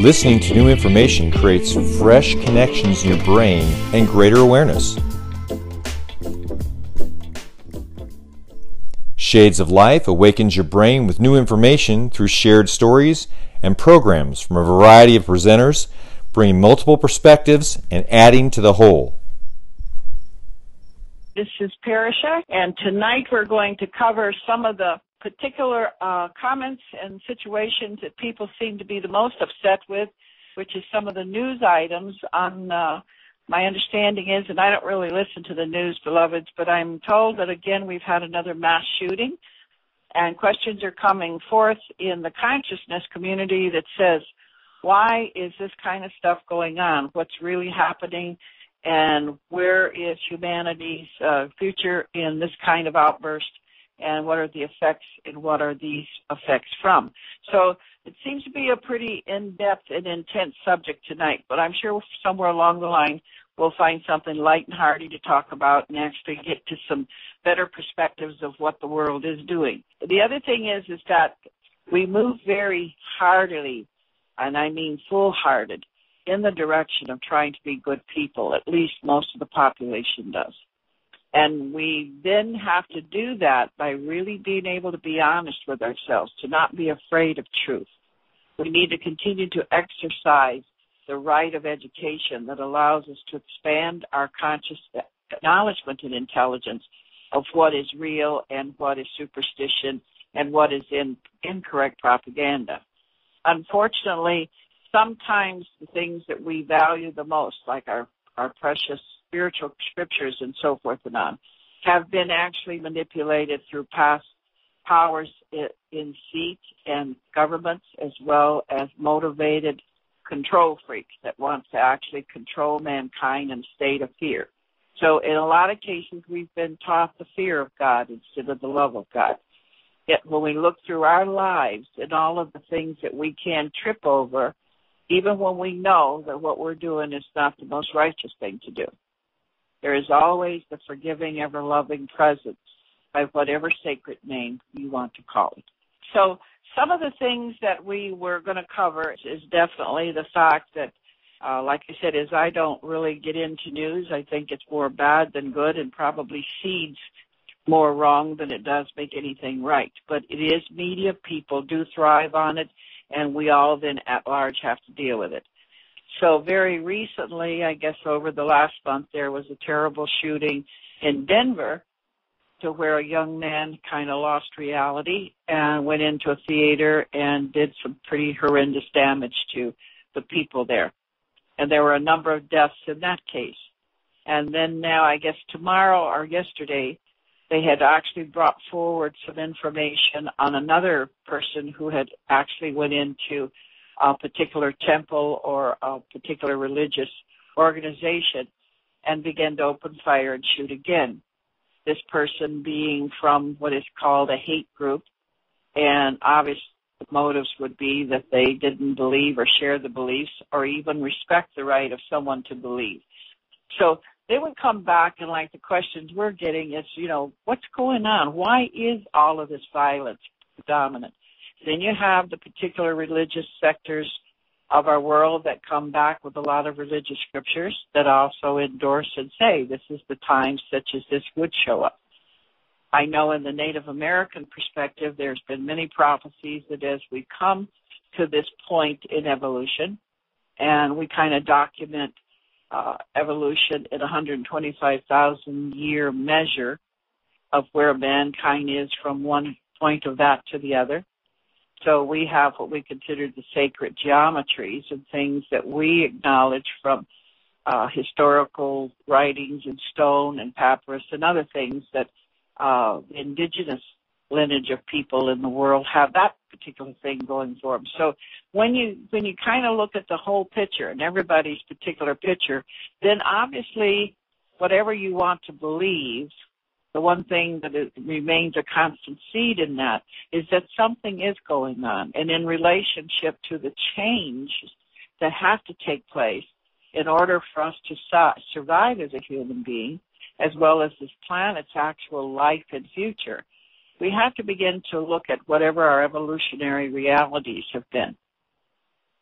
Listening to new information creates fresh connections in your brain and greater awareness. Shades of Life awakens your brain with new information through shared stories and programs from a variety of presenters, bringing multiple perspectives and adding to the whole. This is Parasha, and tonight we're going to cover some of the particular comments and situations that people seem to be the most upset with, which is some of the news items on my understanding is, and I don't really listen to the news, beloveds, but I'm told that, again, we've had another mass shooting, and questions are coming forth in the consciousness community that says, why is this kind of stuff going on? What's really happening? And where is humanity's future in this kind of outburst? And what are the effects, and what are these effects from? So it seems to be a pretty in-depth and intense subject tonight, but I'm sure somewhere along the line we'll find something light and hearty to talk about and actually get to some better perspectives of what the world is doing. The other thing is that we move very heartily, and I mean full-hearted, in the direction of trying to be good people. At least most of the population does. And we then have to do that by really being able to be honest with ourselves, to not be afraid of truth. We need to continue to exercise the right of education that allows us to expand our conscious acknowledgement and intelligence of what is real and what is superstition and what is incorrect propaganda. Unfortunately, sometimes the things that we value the most, like our precious spiritual scriptures and so forth and on, have been actually manipulated through past powers in seat and governments, as well as motivated control freaks that want to actually control mankind in a state of fear. So in a lot of cases, we've been taught the fear of God instead of the love of God. Yet when we look through our lives and all of the things that we can trip over, even when we know that what we're doing is not the most righteous thing to do, there is always the forgiving, ever-loving presence by whatever sacred name you want to call it. So some of the things that we were going to cover is definitely the fact that, like I said, is I don't really get into news. I think it's more bad than good and probably seeds more wrong than it does make anything right. But it is media. People do thrive on it, and we all then at large have to deal with it. So very recently, I guess over the last month, there was a terrible shooting in Denver to where a young man kind of lost reality and went into a theater and did some pretty horrendous damage to the people there. And there were a number of deaths in that case. And then now, I guess tomorrow or yesterday, they had actually brought forward some information on another person who had actually went into a particular temple or a particular religious organization and began to open fire and shoot again. This person being from what is called a hate group, and obvious motives would be that they didn't believe or share the beliefs or even respect the right of someone to believe. So they would come back, and like the questions we're getting is, you know, what's going on? Why is all of this violence predominant? Then you have the particular religious sectors of our world that come back with a lot of religious scriptures that also endorse and say this is the time such as this would show up. I know in the Native American perspective, there's been many prophecies that as we come to this point in evolution, and we kind of document evolution in 125,000-year measure of where mankind is from one point of that to the other. So we have what we consider the sacred geometries and things that we acknowledge from historical writings in stone and papyrus and other things that indigenous lineage of people in the world have that particular thing going for them. So when you kind of look at the whole picture and everybody's particular picture, then obviously whatever you want to believe, the one thing that remains a constant seed in that is that something is going on. And in relationship to the change that has to take place in order for us to survive as a human being, as well as this planet's actual life and future, we have to begin to look at whatever our evolutionary realities have been.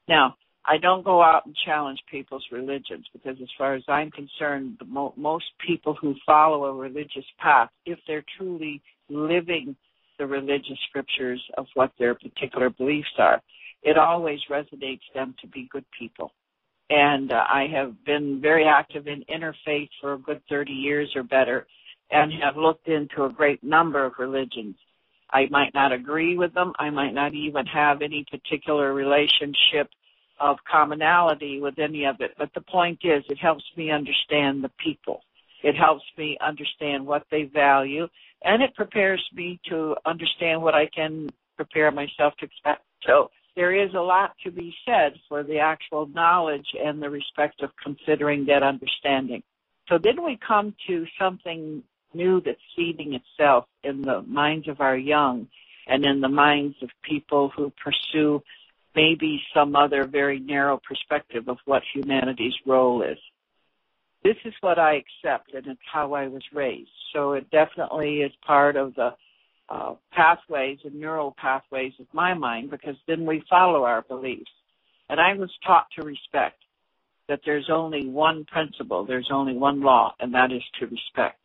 Now, I don't go out and challenge people's religions because, as far as I'm concerned, most people who follow a religious path, if they're truly living the religious scriptures of what their particular beliefs are, it always resonates them to be good people. And I have been very active in interfaith for a good 30 years or better and have looked into a great number of religions. I might not agree with them. I might not even have any particular relationship of commonality with any of it. But the point is, it helps me understand the people. It helps me understand what they value, and it prepares me to understand what I can prepare myself to expect. So there is a lot to be said for the actual knowledge and the respect of considering that understanding. So then we come to something new that's seeding itself in the minds of our young and in the minds of people who pursue maybe some other very narrow perspective of what humanity's role is. This is what I accept, and it's how I was raised. So it definitely is part of the pathways and neural pathways of my mind, because then we follow our beliefs. And I was taught to respect, that there's only one principle, there's only one law, and that is to respect.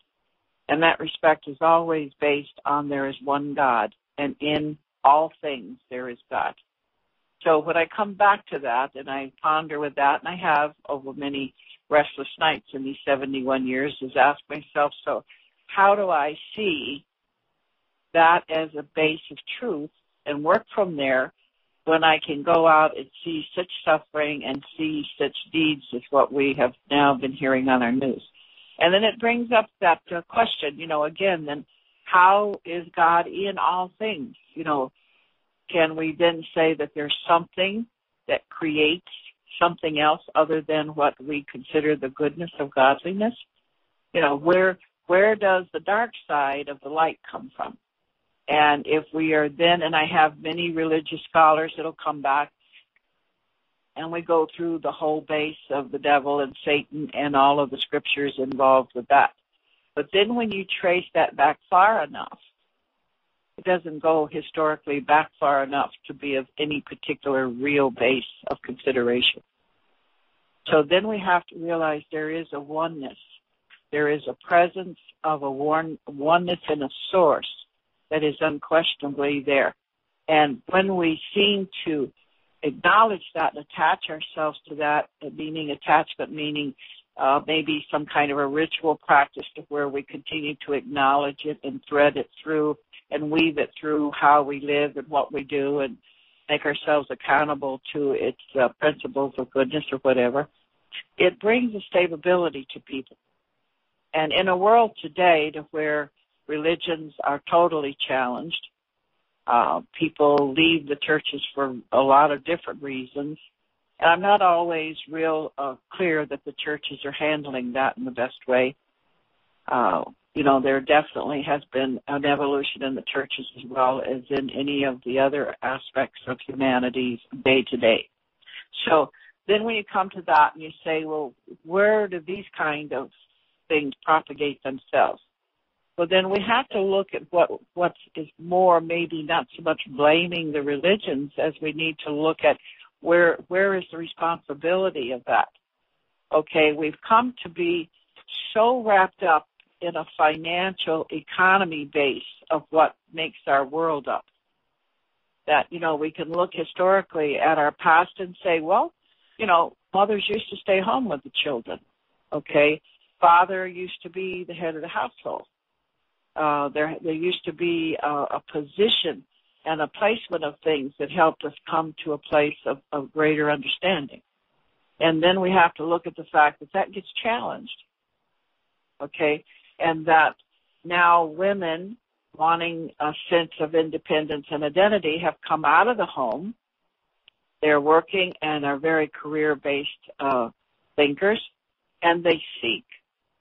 And that respect is always based on there is one God, and in all things there is God. So when I come back to that and I ponder with that, and I have over many restless nights in these 71 years, is ask myself, so how do I see that as a base of truth and work from there when I can go out and see such suffering and see such deeds as what we have now been hearing on our news? And then it brings up that question, again, then how is God in all things? Can we then say that there's something that creates something else other than what we consider the goodness of godliness? Where does the dark side of the light come from? And if we are then, and I have many religious scholars that'll come back, and we go through the whole base of the devil and Satan and all of the scriptures involved with that. But then when you trace that back far enough, it doesn't go historically back far enough to be of any particular real base of consideration. So then we have to realize there is a oneness. There is a presence of a oneness and a source that is unquestionably there. And when we seem to acknowledge that and attach ourselves to that, meaning attachment, meaning maybe some kind of a ritual practice to where we continue to acknowledge it and thread it through and weave it through how we live and what we do and make ourselves accountable to its principles of goodness or whatever, it brings a stability to people. And in a world today to where religions are totally challenged, people leave the churches for a lot of different reasons, and I'm not always real clear that the churches are handling that in the best way. There definitely has been an evolution in the churches as well as in any of the other aspects of humanity's day-to-day. So then when you come to that and you say, well, where do these kind of things propagate themselves? Well, then we have to look at what is more, maybe not so much blaming the religions as we need to look at where is the responsibility of that. Okay, we've come to be so wrapped up in a financial economy base of what makes our world up that, we can look historically at our past and say, well, mothers used to stay home with the children, okay? Father used to be the head of the household. There used to be a position and a placement of things that helped us come to a place of greater understanding. And then we have to look at the fact that gets challenged, okay, and that now women wanting a sense of independence and identity have come out of the home. They're working and are very career-based thinkers, and they seek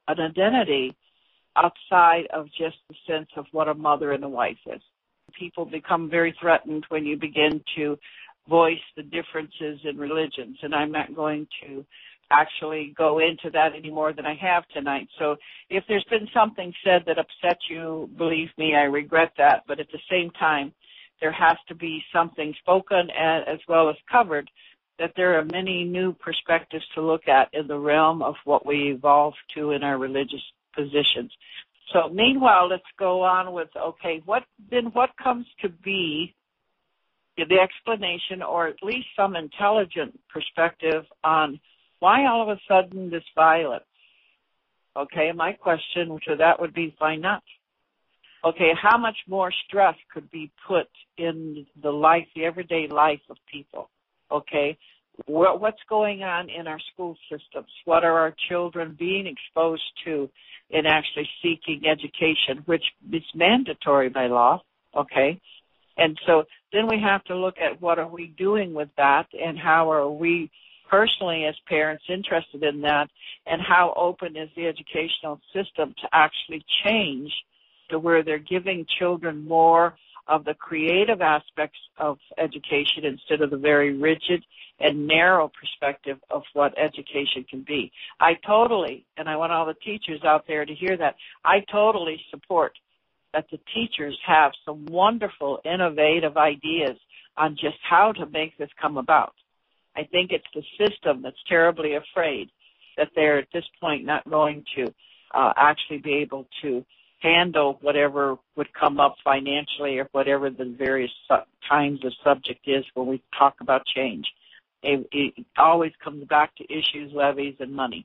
an identity outside of just the sense of what a mother and a wife is. People become very threatened when you begin to voice the differences in religions, and I'm not going to actually go into that any more than I have tonight. So if there's been something said that upset you, believe me, I regret that, but at the same time, there has to be something spoken as well as covered that there are many new perspectives to look at in the realm of what we evolve to in our religious positions. So meanwhile, let's go on with, okay, what comes to be the explanation, or at least some intelligent perspective on why all of a sudden this violence? Okay, my question to that would be, why not? Okay, how much more stress could be put in the life, the everyday life of people? Okay, what's going on in our school systems? What are our children being exposed to in actually seeking education, which is mandatory by law? Okay, and so then we have to look at what are we doing with that, and how are we personally as parents interested in that, and how open is the educational system to actually change to where they're giving children more of the creative aspects of education instead of the very rigid and narrow perspective of what education can be. I totally, and I want all the teachers out there to hear that, I totally support that the teachers have some wonderful, innovative ideas on just how to make this come about. I think it's the system that's terribly afraid that they're at this point not going to actually be able to handle whatever would come up financially or whatever the various kinds of subject is when we talk about change. It always comes back to issues, levies, and money.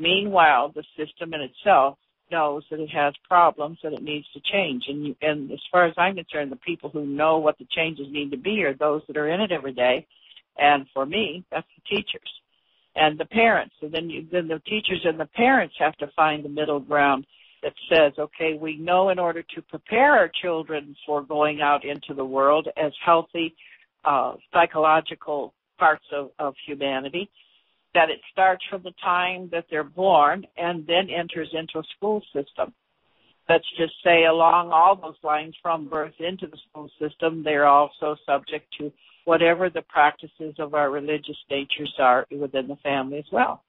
Meanwhile, the system in itself knows that it has problems, that it needs to change. And as far as I'm concerned, the people who know what the changes need to be are those that are in it every day. And for me, that's the teachers and the parents. So then the teachers and the parents have to find the middle ground that says, okay, we know in order to prepare our children for going out into the world as healthy psychological parts of humanity, that it starts from the time that they're born and then enters into a school system. Let's just say along all those lines from birth into the school system, they're also subject to whatever the practices of our religious natures are within the family as well.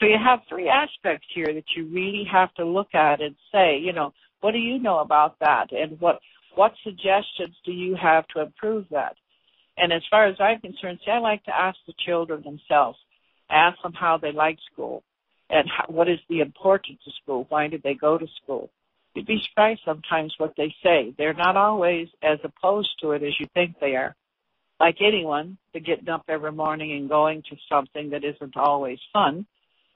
So you have three aspects here that you really have to look at and say, you know, what do you know about that, and what suggestions do you have to improve that? And as far as I'm concerned, see, I like to ask the children themselves, ask them how they like school and how, what is the importance of school, why did they go to school. You'd be surprised sometimes what they say. They're not always as opposed to it as you think they are. Like anyone, to getting up every morning and going to something that isn't always fun,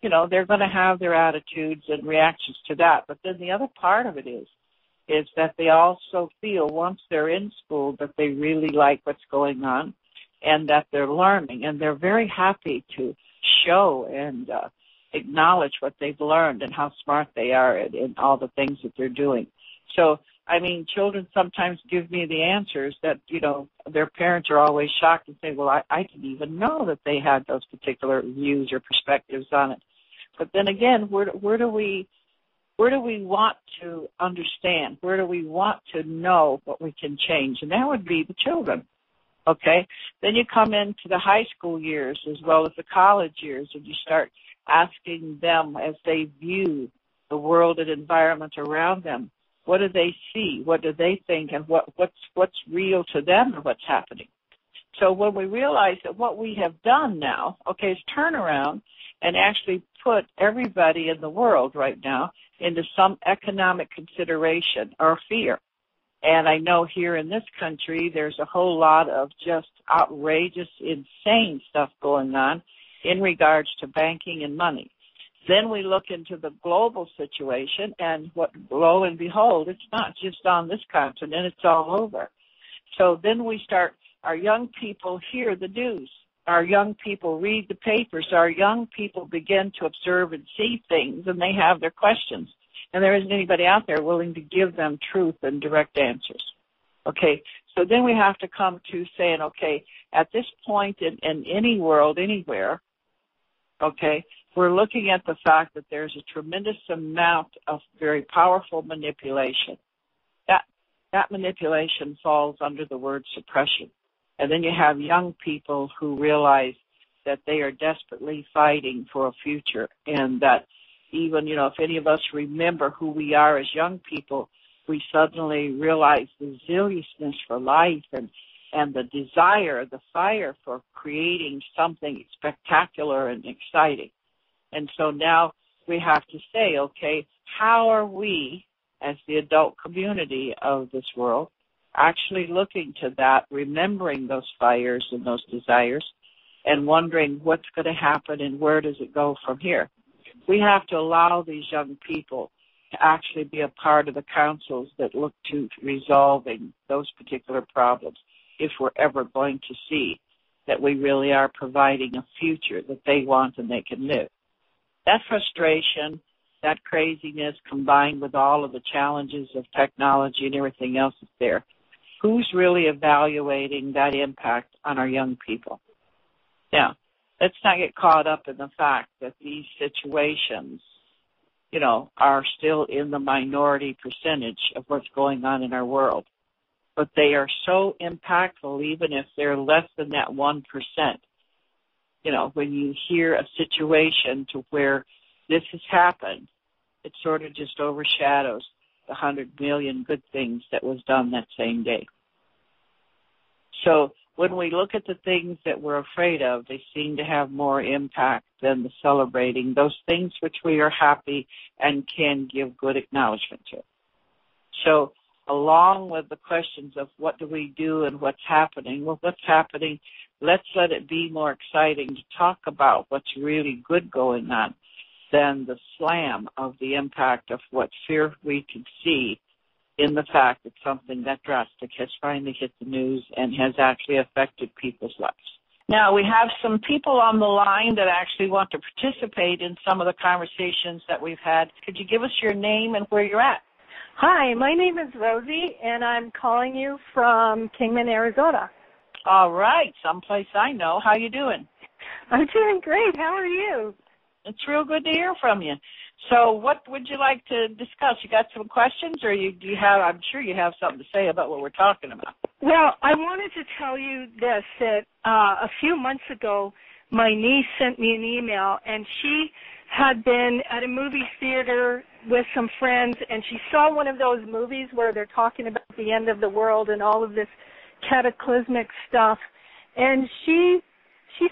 you know, they're going to have their attitudes and reactions to that. But then the other part of it is that they also feel once they're in school that they really like what's going on and that they're learning. And they're very happy to show and acknowledge what they've learned and how smart they are and all the things that they're doing. So, I mean, children sometimes give me the answers that, you know, their parents are always shocked and say, well, I didn't even know that they had those particular views or perspectives on it. But then again, where do we want to understand? Where do we want to know what we can change? And that would be the children, okay? Then you come into the high school years as well as the college years, and you start asking them as they view the world and environment around them. What do they see? What do they think? And what's real to them and what's happening? So when we realize that what we have done now, okay, is turn around and actually put everybody in the world right now into some economic consideration or fear. And I know here in this country there's a whole lot of just outrageous, insane stuff going on in regards to banking and money. Then we look into the global situation, and what, lo and behold, it's not just on this continent, it's all over. So then we start, our young people hear the news. Our young people read the papers. Our young people begin to observe and see things, and they have their questions. And there isn't anybody out there willing to give them truth and direct answers. Okay, so then we have to come to saying, okay, at this point in any world, anywhere, okay, we're looking at the fact that there's a tremendous amount of very powerful manipulation. That manipulation falls under the word suppression. And then you have young people who realize that they are desperately fighting for a future, and that even, you know, if any of us remember who we are as young people, we suddenly realize the zealousness for life and and the desire, the fire for creating something spectacular and exciting. And so now we have to say, okay, how are we as the adult community of this world actually looking to that, remembering those fires and those desires, and wondering what's going to happen and where does it go from here? We have to allow these young people to actually be a part of the councils that look to resolving those particular problems if we're ever going to see that we really are providing a future that they want and they can live. That frustration, that craziness combined with all of the challenges of technology and everything else that's there, who's really evaluating that impact on our young people? Now, let's not get caught up in the fact that these situations, you know, are still in the minority percentage of what's going on in our world. But they are so impactful, even if they're less than that 1%. You know, when you hear a situation to where this has happened, it sort of just overshadows the 100 million good things that was done that same day. So when we look at the things that we're afraid of, they seem to have more impact than the celebrating those things which we are happy and can give good acknowledgement to. So along with the questions of what do we do and what's happening, well, what's happening, let's let it be more exciting to talk about what's really good going on than the slam of the impact of what fear we can see in the fact that something that drastic has finally hit the news and has actually affected people's lives. Now, we have some people on the line that actually want to participate in some of the conversations that we've had. Could you give us your name and where you're at? Hi, my name is Rosie, and I'm calling you from Kingman, Arizona. All right, someplace I know. How you doing? I'm doing great. How are you? It's real good to hear from you. So what would you like to discuss? You got some questions, or do you have, I'm sure you have something to say about what we're talking about. Well, I wanted to tell you this, that a few months ago, my niece sent me an email, and she had been at a movie theater with some friends, and she saw one of those movies where they're talking about the end of the world and all of this cataclysmic stuff, and she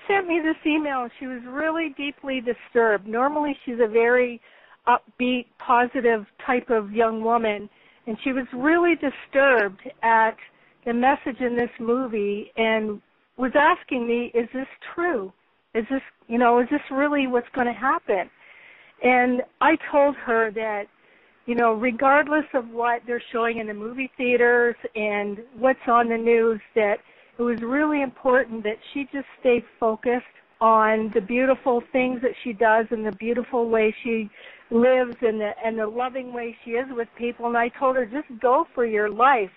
sent me this email, and she was really deeply disturbed. Normally, she's a very upbeat, positive type of young woman, and she was really disturbed at the message in this movie and was asking me, is this true? Is this really what's going to happen? And I told her that, you know, regardless of what they're showing in the movie theaters and what's on the news, that it was really important that she just stay focused on the beautiful things that she does and the beautiful way she lives and the loving way she is with people. And I told her, just go for your life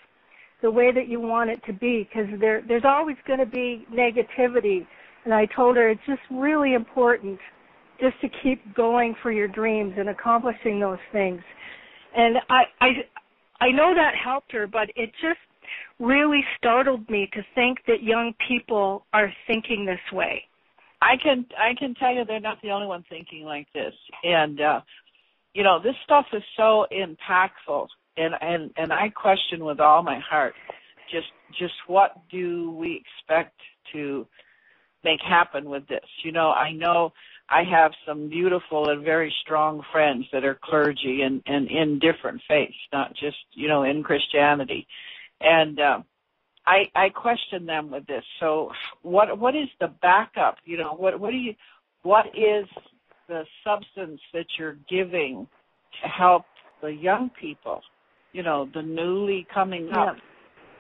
the way that you want it to be, because there's always going to be negativity. And I told her it's just really important just to keep going for your dreams and accomplishing those things. And I know that helped her, but it just really startled me to think that young people are thinking this way. I can tell you they're not the only one thinking like this. And, you know, this stuff is so impactful. And I question with all my heart just what do we expect to make happen with this? You know, I know I have some beautiful and very strong friends that are clergy and in different faiths, not just, you know, in Christianity. And I question them with this. So what is the backup? You know, what is the substance that you're giving to help the young people, you know, the newly coming up,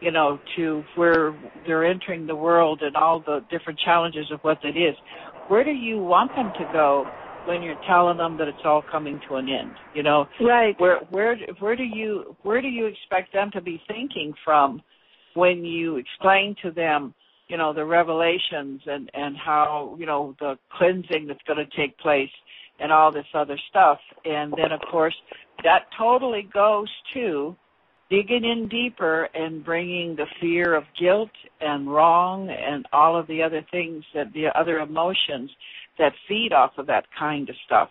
you know, to where they're entering the world and all the different challenges of what that is? Where do you want them to go when you're telling them that it's all coming to an end? You know, right? Where do you expect them to be thinking from when you explain to them, you know, the revelations and how, you know, the cleansing that's going to take place and all this other stuff? And then, of course, that totally goes to digging in deeper and bringing the fear of guilt and wrong and all of the other things, that the other emotions that feed off of that kind of stuff.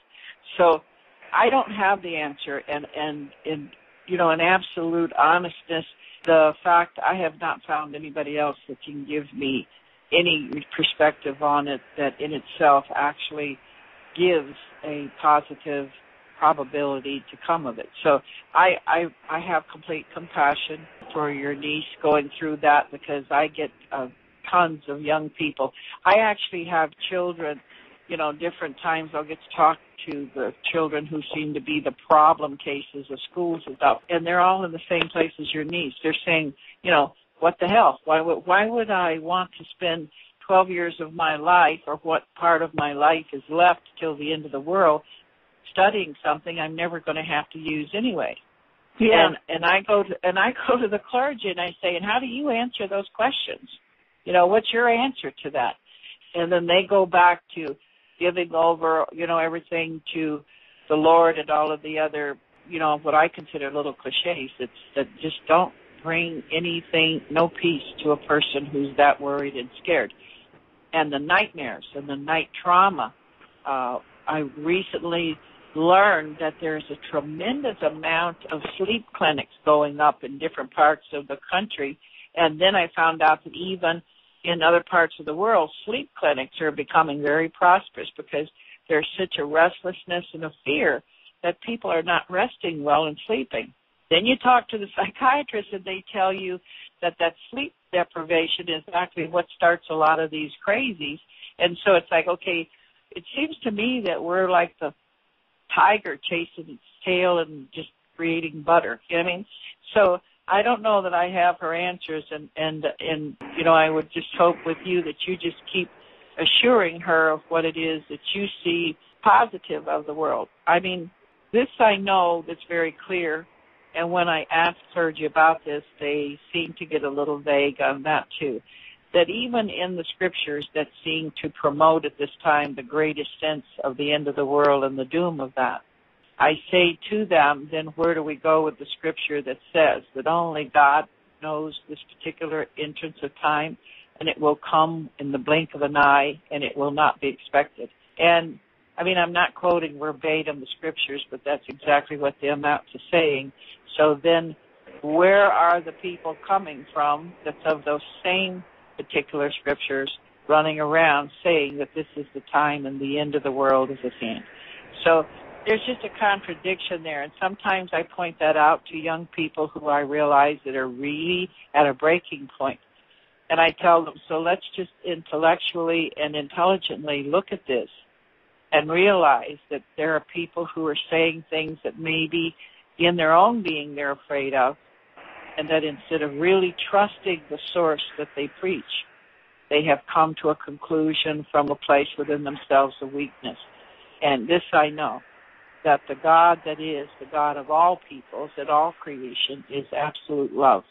So I don't have the answer, and in, you know, in absolute honestness the fact I have not found anybody else that can give me any perspective on it that in itself actually gives a positive probability to come of it. So I have complete compassion for your niece going through that, because I get tons of young people. I actually have children, you know, different times I'll get to talk to the children who seem to be the problem cases of schools and stuff, and they're all in the same place as your niece. They're saying, you know, what the hell? Why would I want to spend 12 years of my life, or what part of my life is left till the end of the world, studying something I'm never going to have to use anyway? Yeah. And I go to the clergy and I say, and how do you answer those questions? You know, what's your answer to that? And then they go back to giving over, you know, everything to the Lord and all of the other, you know, what I consider little cliches that just don't bring anything, no peace to a person who's that worried and scared. And the nightmares and the night trauma. I recently learned that there's a tremendous amount of sleep clinics going up in different parts of the country. And then I found out that even in other parts of the world, sleep clinics are becoming very prosperous, because there's such a restlessness and a fear that people are not resting well and sleeping. Then you talk to the psychiatrist and they tell you that sleep deprivation is actually what starts a lot of these crazies. And so it's like, okay, it seems to me that we're like the tiger chasing its tail and just creating butter. You know what I mean? So I don't know that I have her answers, and you know, I would just hope with you that you just keep assuring her of what it is that you see positive of the world. I mean, this I know that's very clear, and when I ask clergy about this, they seem to get a little vague on that too, that even in the scriptures that seem to promote at this time the greatest sense of the end of the world and the doom of that, I say to them, then where do we go with the scripture that says that only God knows this particular entrance of time, and it will come in the blink of an eye, and it will not be expected? And, I mean, I'm not quoting verbatim the scriptures, but that's exactly what the amounts are saying. So then where are the people coming from that's of those same particular scriptures running around saying that this is the time and the end of the world is at hand? So there's just a contradiction there, and sometimes I point that out to young people who I realize that are really at a breaking point. And I tell them, so let's just intellectually and intelligently look at this and realize that there are people who are saying things that maybe in their own being they're afraid of, and that instead of really trusting the source that they preach, they have come to a conclusion from a place within themselves of weakness. And this I know, that the God that is the God of all peoples and all creation is absolute love.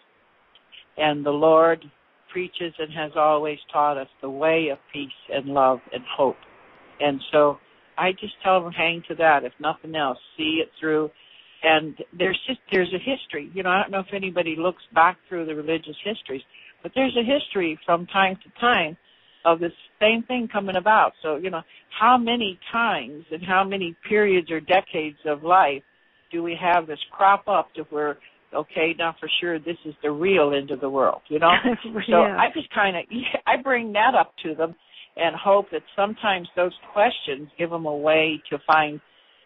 And the Lord preaches and has always taught us the way of peace and love and hope. And so I just tell them, hang to that, if nothing else, see it through. And there's a history. You know, I don't know if anybody looks back through the religious histories, but there's a history from time to time of this same thing coming about. So, you know, how many times and how many periods or decades of life do we have this crop up to where, okay, now for sure this is the real end of the world, you know? Yeah. So I just I bring that up to them and hope that sometimes those questions give them a way to find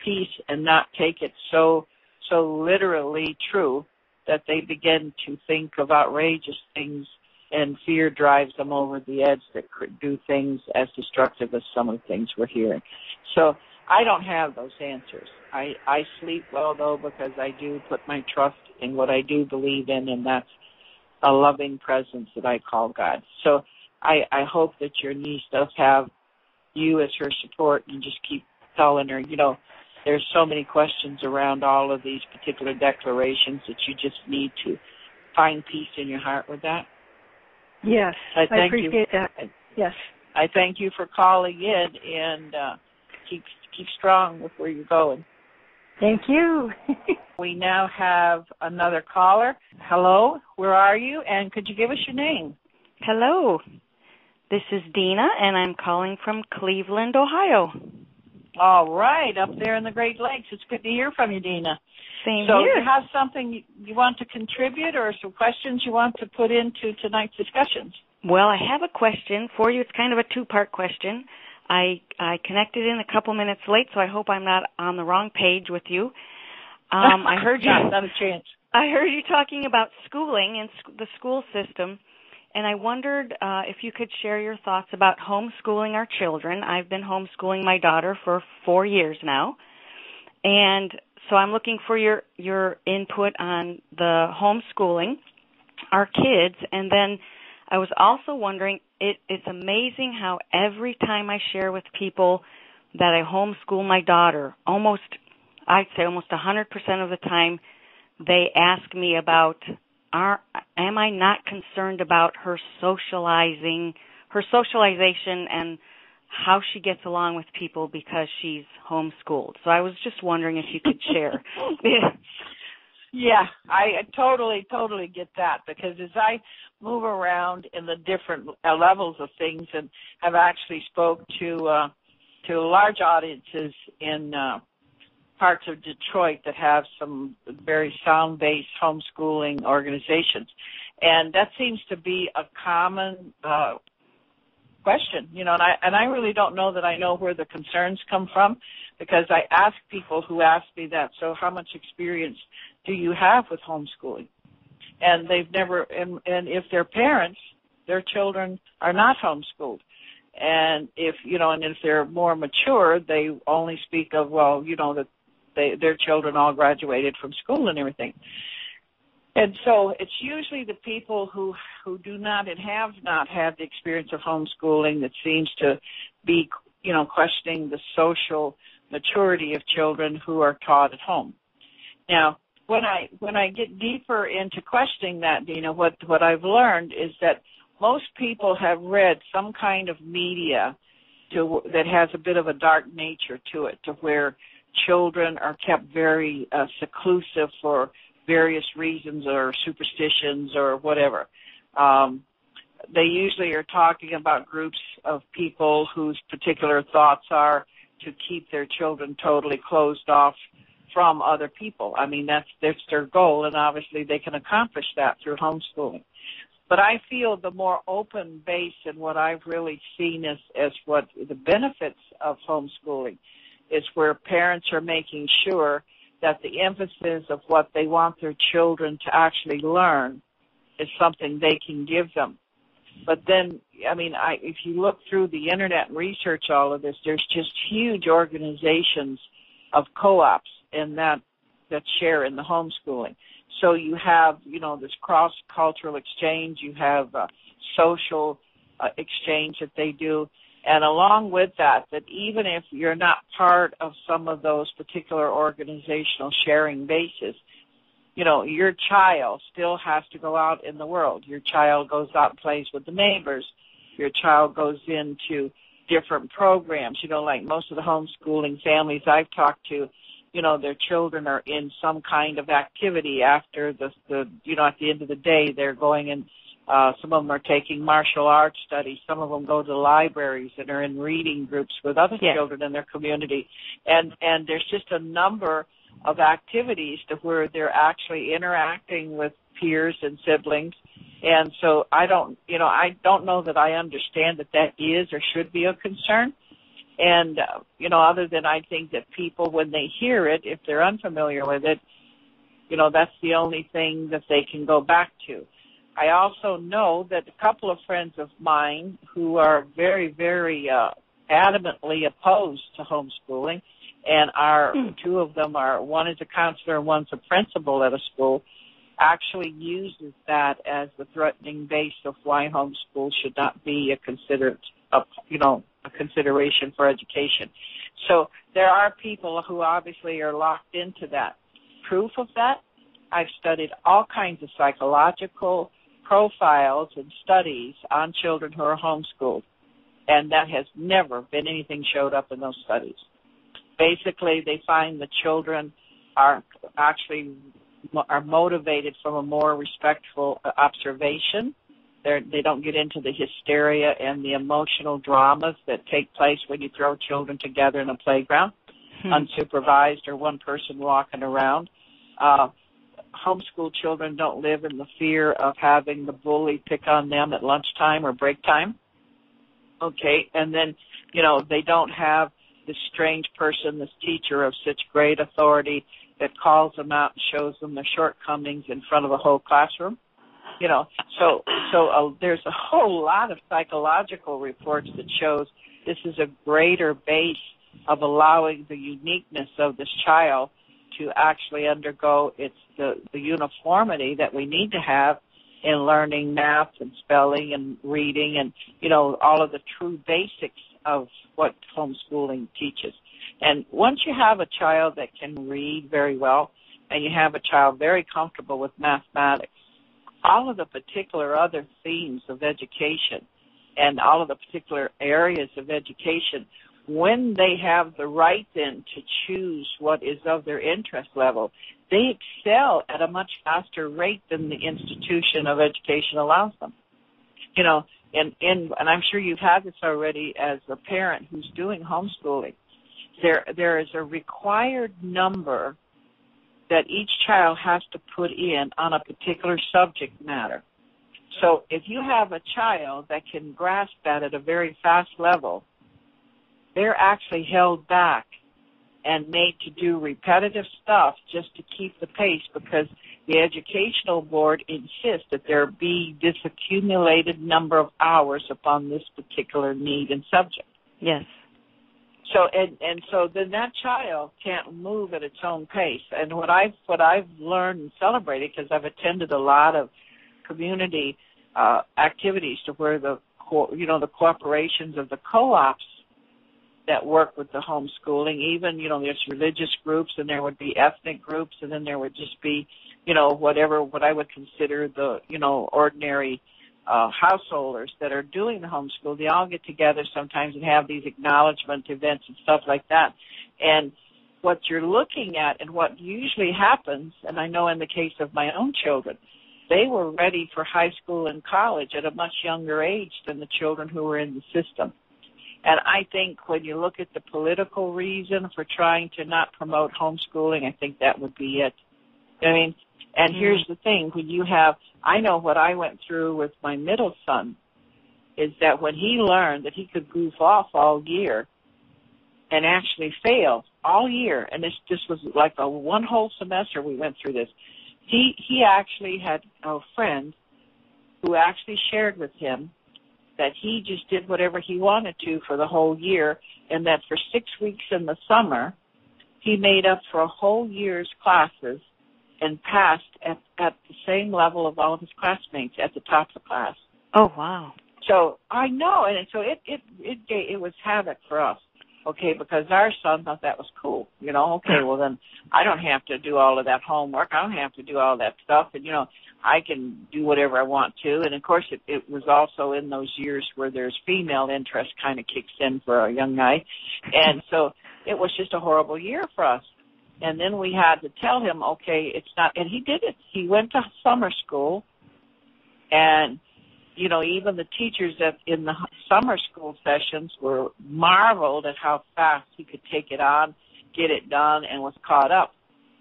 peace and not take it so literally true that they begin to think of outrageous things, and fear drives them over the edge that could do things as destructive as some of the things we're hearing. So I don't have those answers. I sleep well, though, because I do put my trust in what I do believe in, and that's a loving presence that I call God. So I hope that your niece does have you as her support, and just keep telling her, you know, there's so many questions around all of these particular declarations that you just need to find peace in your heart with that. Yes, I appreciate that. Yes. I thank you for calling in, and keep strong with where you're going. Thank you. We now have another caller. Hello, where are you? And could you give us your name? Hello, this is Dina, and I'm calling from Cleveland, Ohio. All right, up there in the Great Lakes. It's good to hear from you, Dina. Same so here. So you have something you want to contribute or some questions you want to put into tonight's discussions? Well, I have a question for you. It's kind of a two-part question. I connected in a couple minutes late, so I hope I'm not on the wrong page with you. I heard you. Not a chance. I heard you talking about schooling and the school system, and I wondered if you could share your thoughts about homeschooling our children. I've been homeschooling my daughter for 4 years now, and so I'm looking for your input on the homeschooling our kids. And then I was also wondering, it's amazing how every time I share with people that I homeschool my daughter, I'd say almost 100% of the time, they ask me about, am I not concerned about her socialization and how she gets along with people because she's homeschooled. So I was just wondering if you could share. Yeah, I totally get that, because as I move around in the different levels of things and have actually spoke to large audiences in parts of Detroit that have some very sound-based homeschooling organizations. And that seems to be a common question, you know, and I really don't know that I know where the concerns come from, because I ask people who ask me that, so how much experience do you have with homeschooling? And they've never, and if they're parents, their children are not homeschooled. And if, you know, and if they're more mature, they only speak of, well, you know, that their children all graduated from school and everything. And so it's usually the people who do not and have not had the experience of homeschooling that seems to be, you know, questioning the social maturity of children who are taught at home. Now, when I get deeper into questioning that, Dina, what I've learned is that most people have read some kind of media that has a bit of a dark nature to it, to where children are kept very seclusive for various reasons or superstitions or whatever. They usually are talking about groups of people whose particular thoughts are to keep their children totally closed off from other people. I mean, that's their goal, and obviously they can accomplish that through homeschooling. But I feel the more open base, and what I've really seen as what the benefits of homeschooling is, where parents are making sure that the emphasis of what they want their children to actually learn is something they can give them. But then, I mean, if you look through the internet and research all of this, there's just huge organizations of co-ops and that share in the homeschooling. So you have, you know, this cross-cultural exchange. You have social exchange that they do. And along with that even if you're not part of some of those particular organizational sharing bases, you know, your child still has to go out in the world. Your child goes out and plays with the neighbors. Your child goes into different programs. You know, like most of the homeschooling families I've talked to, you know, their children are in some kind of activity after the you know, at the end of the day, they're going in. Some of them are taking martial arts studies. Some of them go to libraries and are in reading groups with other children in their community. And there's just a number of activities to where they're actually interacting with peers and siblings. And so I don't know that I understand that is or should be a concern. And, you know, other than I think that people, when they hear it, if they're unfamiliar with it, you know, that's the only thing that they can go back to. I also know that a couple of friends of mine who are very, very adamantly opposed to homeschooling, and two of them one is a counselor and one's a principal at a school, actually uses that as the threatening base of why homeschool should not be a consideration for education. So there are people who obviously are locked into that. Proof of that, I've studied all kinds of psychological profiles and studies on children who are homeschooled, and that has never been anything showed up in those studies. Basically, they find the children are motivated from a more respectful observation They don't get into the hysteria and the emotional dramas that take place when you throw children together in a playground, unsupervised or one person walking around. Homeschool children don't live in the fear of having the bully pick on them at lunchtime or break time. Okay, and then, you know, they don't have this strange person, this teacher of such great authority that calls them out and shows them their shortcomings in front of a whole classroom. You know, so there's a whole lot of psychological reports that shows this is a greater base of allowing the uniqueness of this child to actually undergo the uniformity that we need to have in learning math and spelling and reading and, you know, all of the true basics of what homeschooling teaches. And once you have a child that can read very well and you have a child very comfortable with mathematics, all of the particular other themes of education and all of the particular areas of education, when they have the right then to choose what is of their interest level, they excel at a much faster rate than the institution of education allows them. You know, and I'm sure you've had this already as a parent who's doing homeschooling. There is a required number that each child has to put in on a particular subject matter. So if you have a child that can grasp that at a very fast level, they're actually held back and made to do repetitive stuff just to keep the pace because the educational board insists that there be this accumulated number of hours upon this particular need and subject. Yes. So and so then that child can't move at its own pace. And what I've learned and celebrated, because I've attended a lot of community activities to where the corporations of the co-ops that work with the homeschooling, even, you know, there's religious groups and there would be ethnic groups and then there would just be, you know, what I would consider the, you know, ordinary householders that are doing the homeschool. They all get together sometimes and have these acknowledgement events and stuff like that. And what you're looking at and what usually happens, and I know in the case of my own children, they were ready for high school and college at a much younger age than the children who were in the system. And I think when you look at the political reason for trying to not promote homeschooling, I think that would be it. I mean, and here's the thing. When you have, I know what I went through with my middle son is that when he learned that he could goof off all year and actually fail all year, and this was like a one whole semester we went through this, he actually had a friend who actually shared with him that he just did whatever he wanted to for the whole year, and that for 6 weeks in the summer, he made up for a whole year's classes and passed at the same level of all of his classmates at the top of the class. Oh, wow. So I know, and so it was havoc for us, okay, because our son thought that was cool. You know, okay, well then I don't have to do all of that homework. I don't have to do all that stuff, and, you know, I can do whatever I want to. And, of course, it was also in those years where there's female interest kind of kicks in for a young guy. And so it was just a horrible year for us. And then we had to tell him, okay, it's not – and he did it. He went to summer school, and, you know, even the teachers in the summer school sessions were marveled at how fast he could take it on, get it done, and was caught up.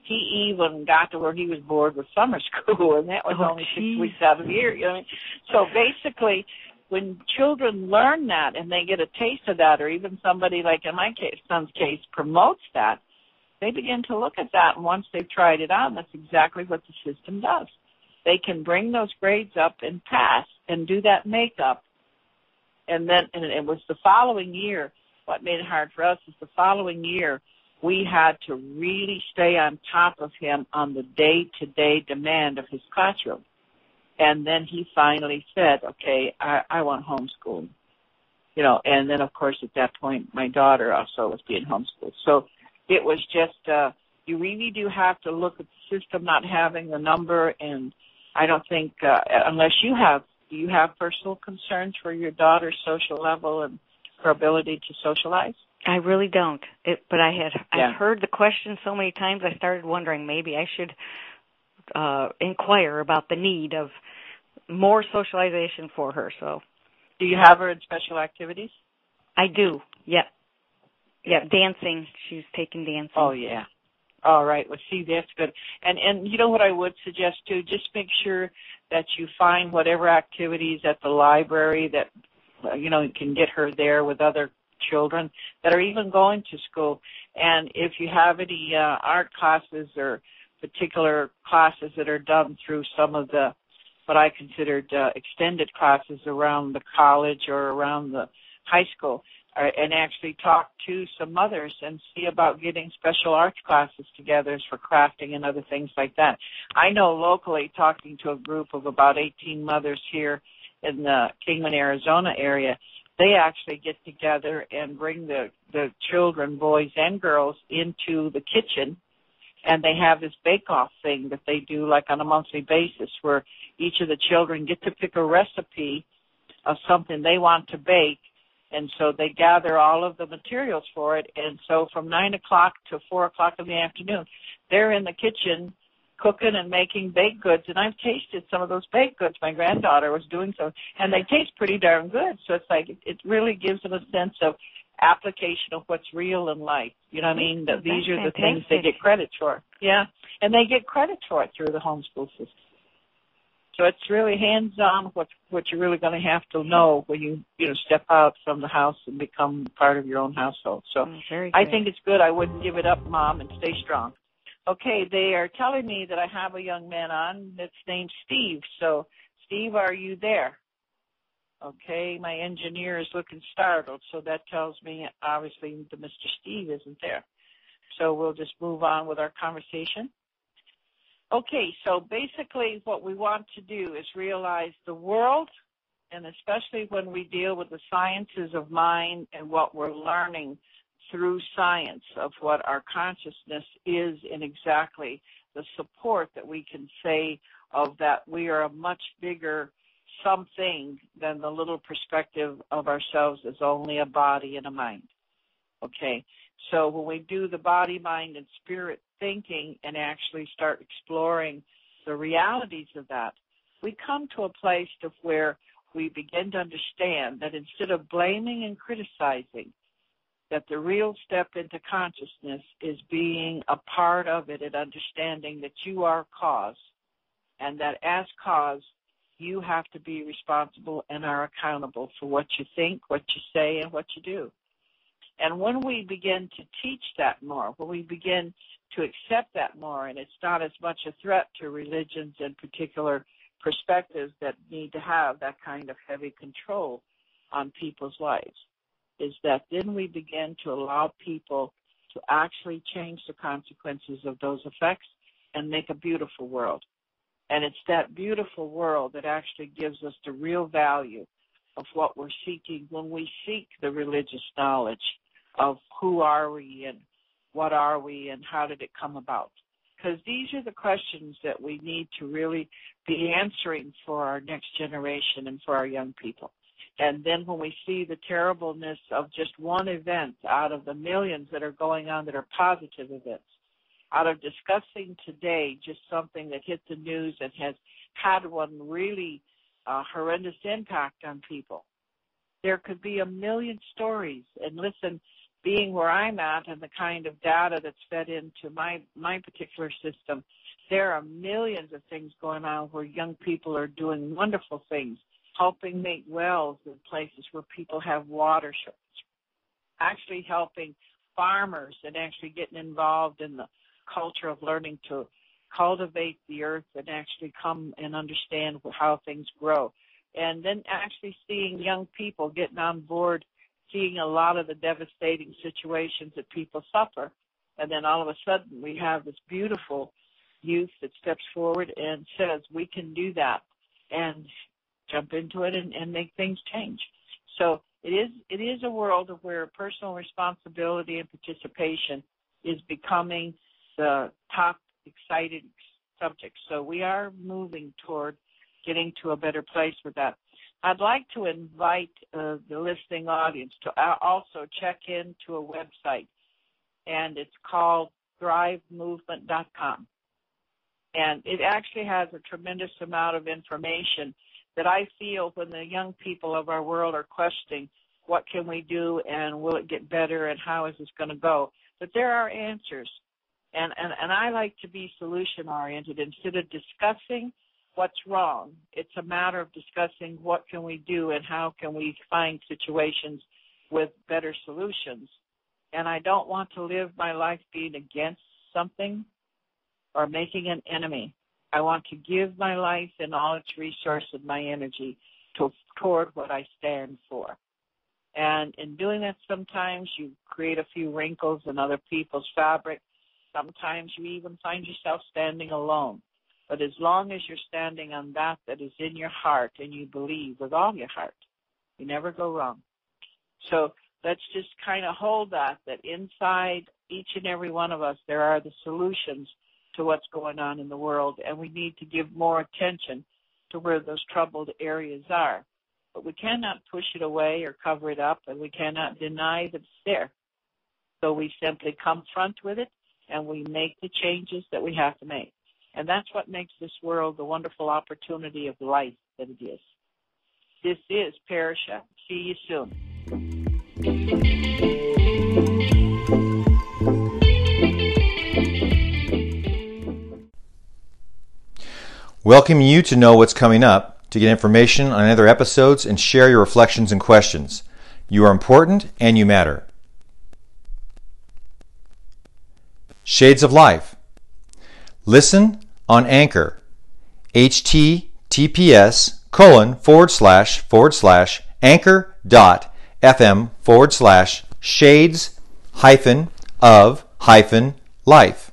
He even got to where he was bored with summer school, and that was only 6 weeks out of the year. You know what I mean? So basically, when children learn that and they get a taste of that, or even somebody like in my case, son's case, promotes that, they begin to look at that, and once they've tried it out, that's exactly what the system does. They can bring those grades up and pass and do that makeup. And then it was the following year, what made it hard for us is the following year, we had to really stay on top of him on the day-to-day demand of his classroom. And then he finally said, okay, I want homeschooling. You know, and then, of course, at that point, my daughter also was being homeschooled. So it was just, you really do have to look at the system not having the number. And I don't think, unless do you have personal concerns for your daughter's social level and her ability to socialize? I really don't, but I've heard the question so many times I started wondering maybe I should inquire about the need of more socialization for her. So, do you have her in special activities? I do. Yep. Yeah, dancing. She's taking dancing. Oh, yeah. All right. Well, see, that's good. And you know what I would suggest, too? Just make sure that you find whatever activities at the library that, you know, can get her there with other children that are even going to school. And if you have any art classes or particular classes that are done through some of the, what I considered extended classes around the college or around the high school, and actually talk to some mothers and see about getting special arts classes together for crafting and other things like that. I know locally, talking to a group of about 18 mothers here in the Kingman, Arizona area, they actually get together and bring the children, boys and girls, into the kitchen, and they have this bake-off thing that they do like on a monthly basis where each of the children get to pick a recipe of something they want to bake. And so they gather all of the materials for it. And so from 9 o'clock to 4 o'clock in the afternoon, they're in the kitchen cooking and making baked goods. And I've tasted some of those baked goods. My granddaughter was doing some, and they taste pretty darn good. So it's like it really gives them a sense of application of what's real in life. You know what I mean? These are the things they get credit for. Yeah, and they get credit for it through the homeschool system. So it's really hands-on what you're really going to have to know when you step out from the house and become part of your own household. So I think it's good. I wouldn't give it up, Mom, and stay strong. Okay, they are telling me that I have a young man on that's named Steve. So, Steve, are you there? Okay, my engineer is looking startled, so that tells me, obviously, that Mr. Steve isn't there. So we'll just move on with our conversation. Okay, so basically what we want to do is realize the world, and especially when we deal with the sciences of mind and what we're learning through science of what our consciousness is, and exactly the support that we can say of that we are a much bigger something than the little perspective of ourselves as only a body and a mind. Okay, so when we do the body, mind, and spirit thinking and actually start exploring the realities of that, we come to a place of where we begin to understand that instead of blaming and criticizing, that the real step into consciousness is being a part of it and understanding that you are cause, and that as cause, you have to be responsible and are accountable for what you think, what you say, and what you do. And when we begin to teach that more, when we begin to accept that more, and it's not as much a threat to religions and particular perspectives that need to have that kind of heavy control on people's lives, is that then we begin to allow people to actually change the consequences of those effects and make a beautiful world. And it's that beautiful world that actually gives us the real value of what we're seeking when we seek the religious knowledge of who are we and what are we and how did it come about. Because these are the questions that we need to really be answering for our next generation and for our young people. And then when we see the terribleness of just one event out of the millions that are going on that are positive events, out of discussing today just something that hit the news and has had one really horrendous impact on people, there could be a million stories. And listen, being where I'm at and the kind of data that's fed into my particular system, there are millions of things going on where young people are doing wonderful things, helping make wells in places where people have water shortages, actually helping farmers and actually getting involved in the culture of learning to cultivate the earth and actually come and understand how things grow. And then actually seeing young people getting on board, seeing a lot of the devastating situations that people suffer. And then all of a sudden we have this beautiful youth that steps forward and says, we can do that, and jump into it and make things change. So it is a world of where personal responsibility and participation is becoming the top excited subject. So we are moving toward getting to a better place with that. I'd like to invite the listening audience to also check in to a website, and it's called ThriveMovement.com. And it actually has a tremendous amount of information that I feel when the young people of our world are questioning what can we do and will it get better and how is this going to go. But there are answers, and I like to be solution-oriented instead of discussing what's wrong. It's a matter of discussing what can we do and how can we find situations with better solutions. And I don't want to live my life being against something or making an enemy. I want to give my life and all its resource and my energy toward what I stand for. And in doing that, sometimes you create a few wrinkles in other people's fabric. Sometimes you even find yourself standing alone. But as long as you're standing on that is in your heart and you believe with all your heart, you never go wrong. So let's just kind of hold that inside each and every one of us, there are the solutions to what's going on in the world, and we need to give more attention to where those troubled areas are. But we cannot push it away or cover it up, and we cannot deny that it's there. So we simply confront with it, and we make the changes that we have to make. And that's what makes this world the wonderful opportunity of life that it is. This is Parasha. See you soon. Welcome you to know what's coming up, to get information on other episodes and share your reflections and questions. You are important and you matter. Shades of Life. Listen on Anchor. https://anchor.fm/shades-of-life.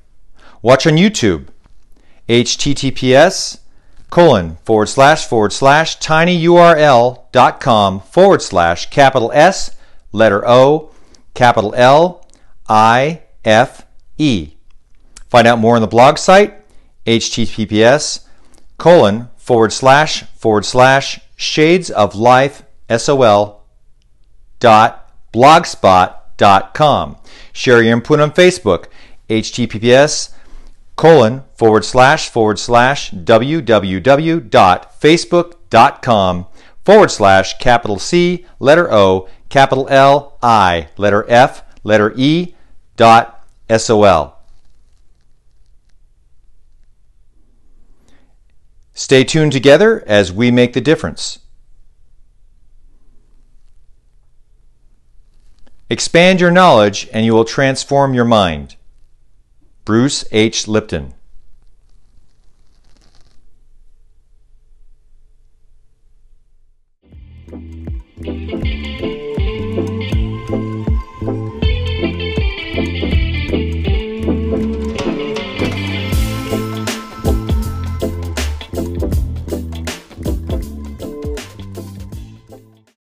Watch on YouTube. https://tinyurl.com/S0LIFE. Find out more on the blog site, https://shadesoflifesol.blogspot.com. Share your input on Facebook, https://www.facebook.com/C0LIFE.SOL. Stay tuned together as we make the difference. Expand your knowledge and you will transform your mind. Bruce H. Lipton.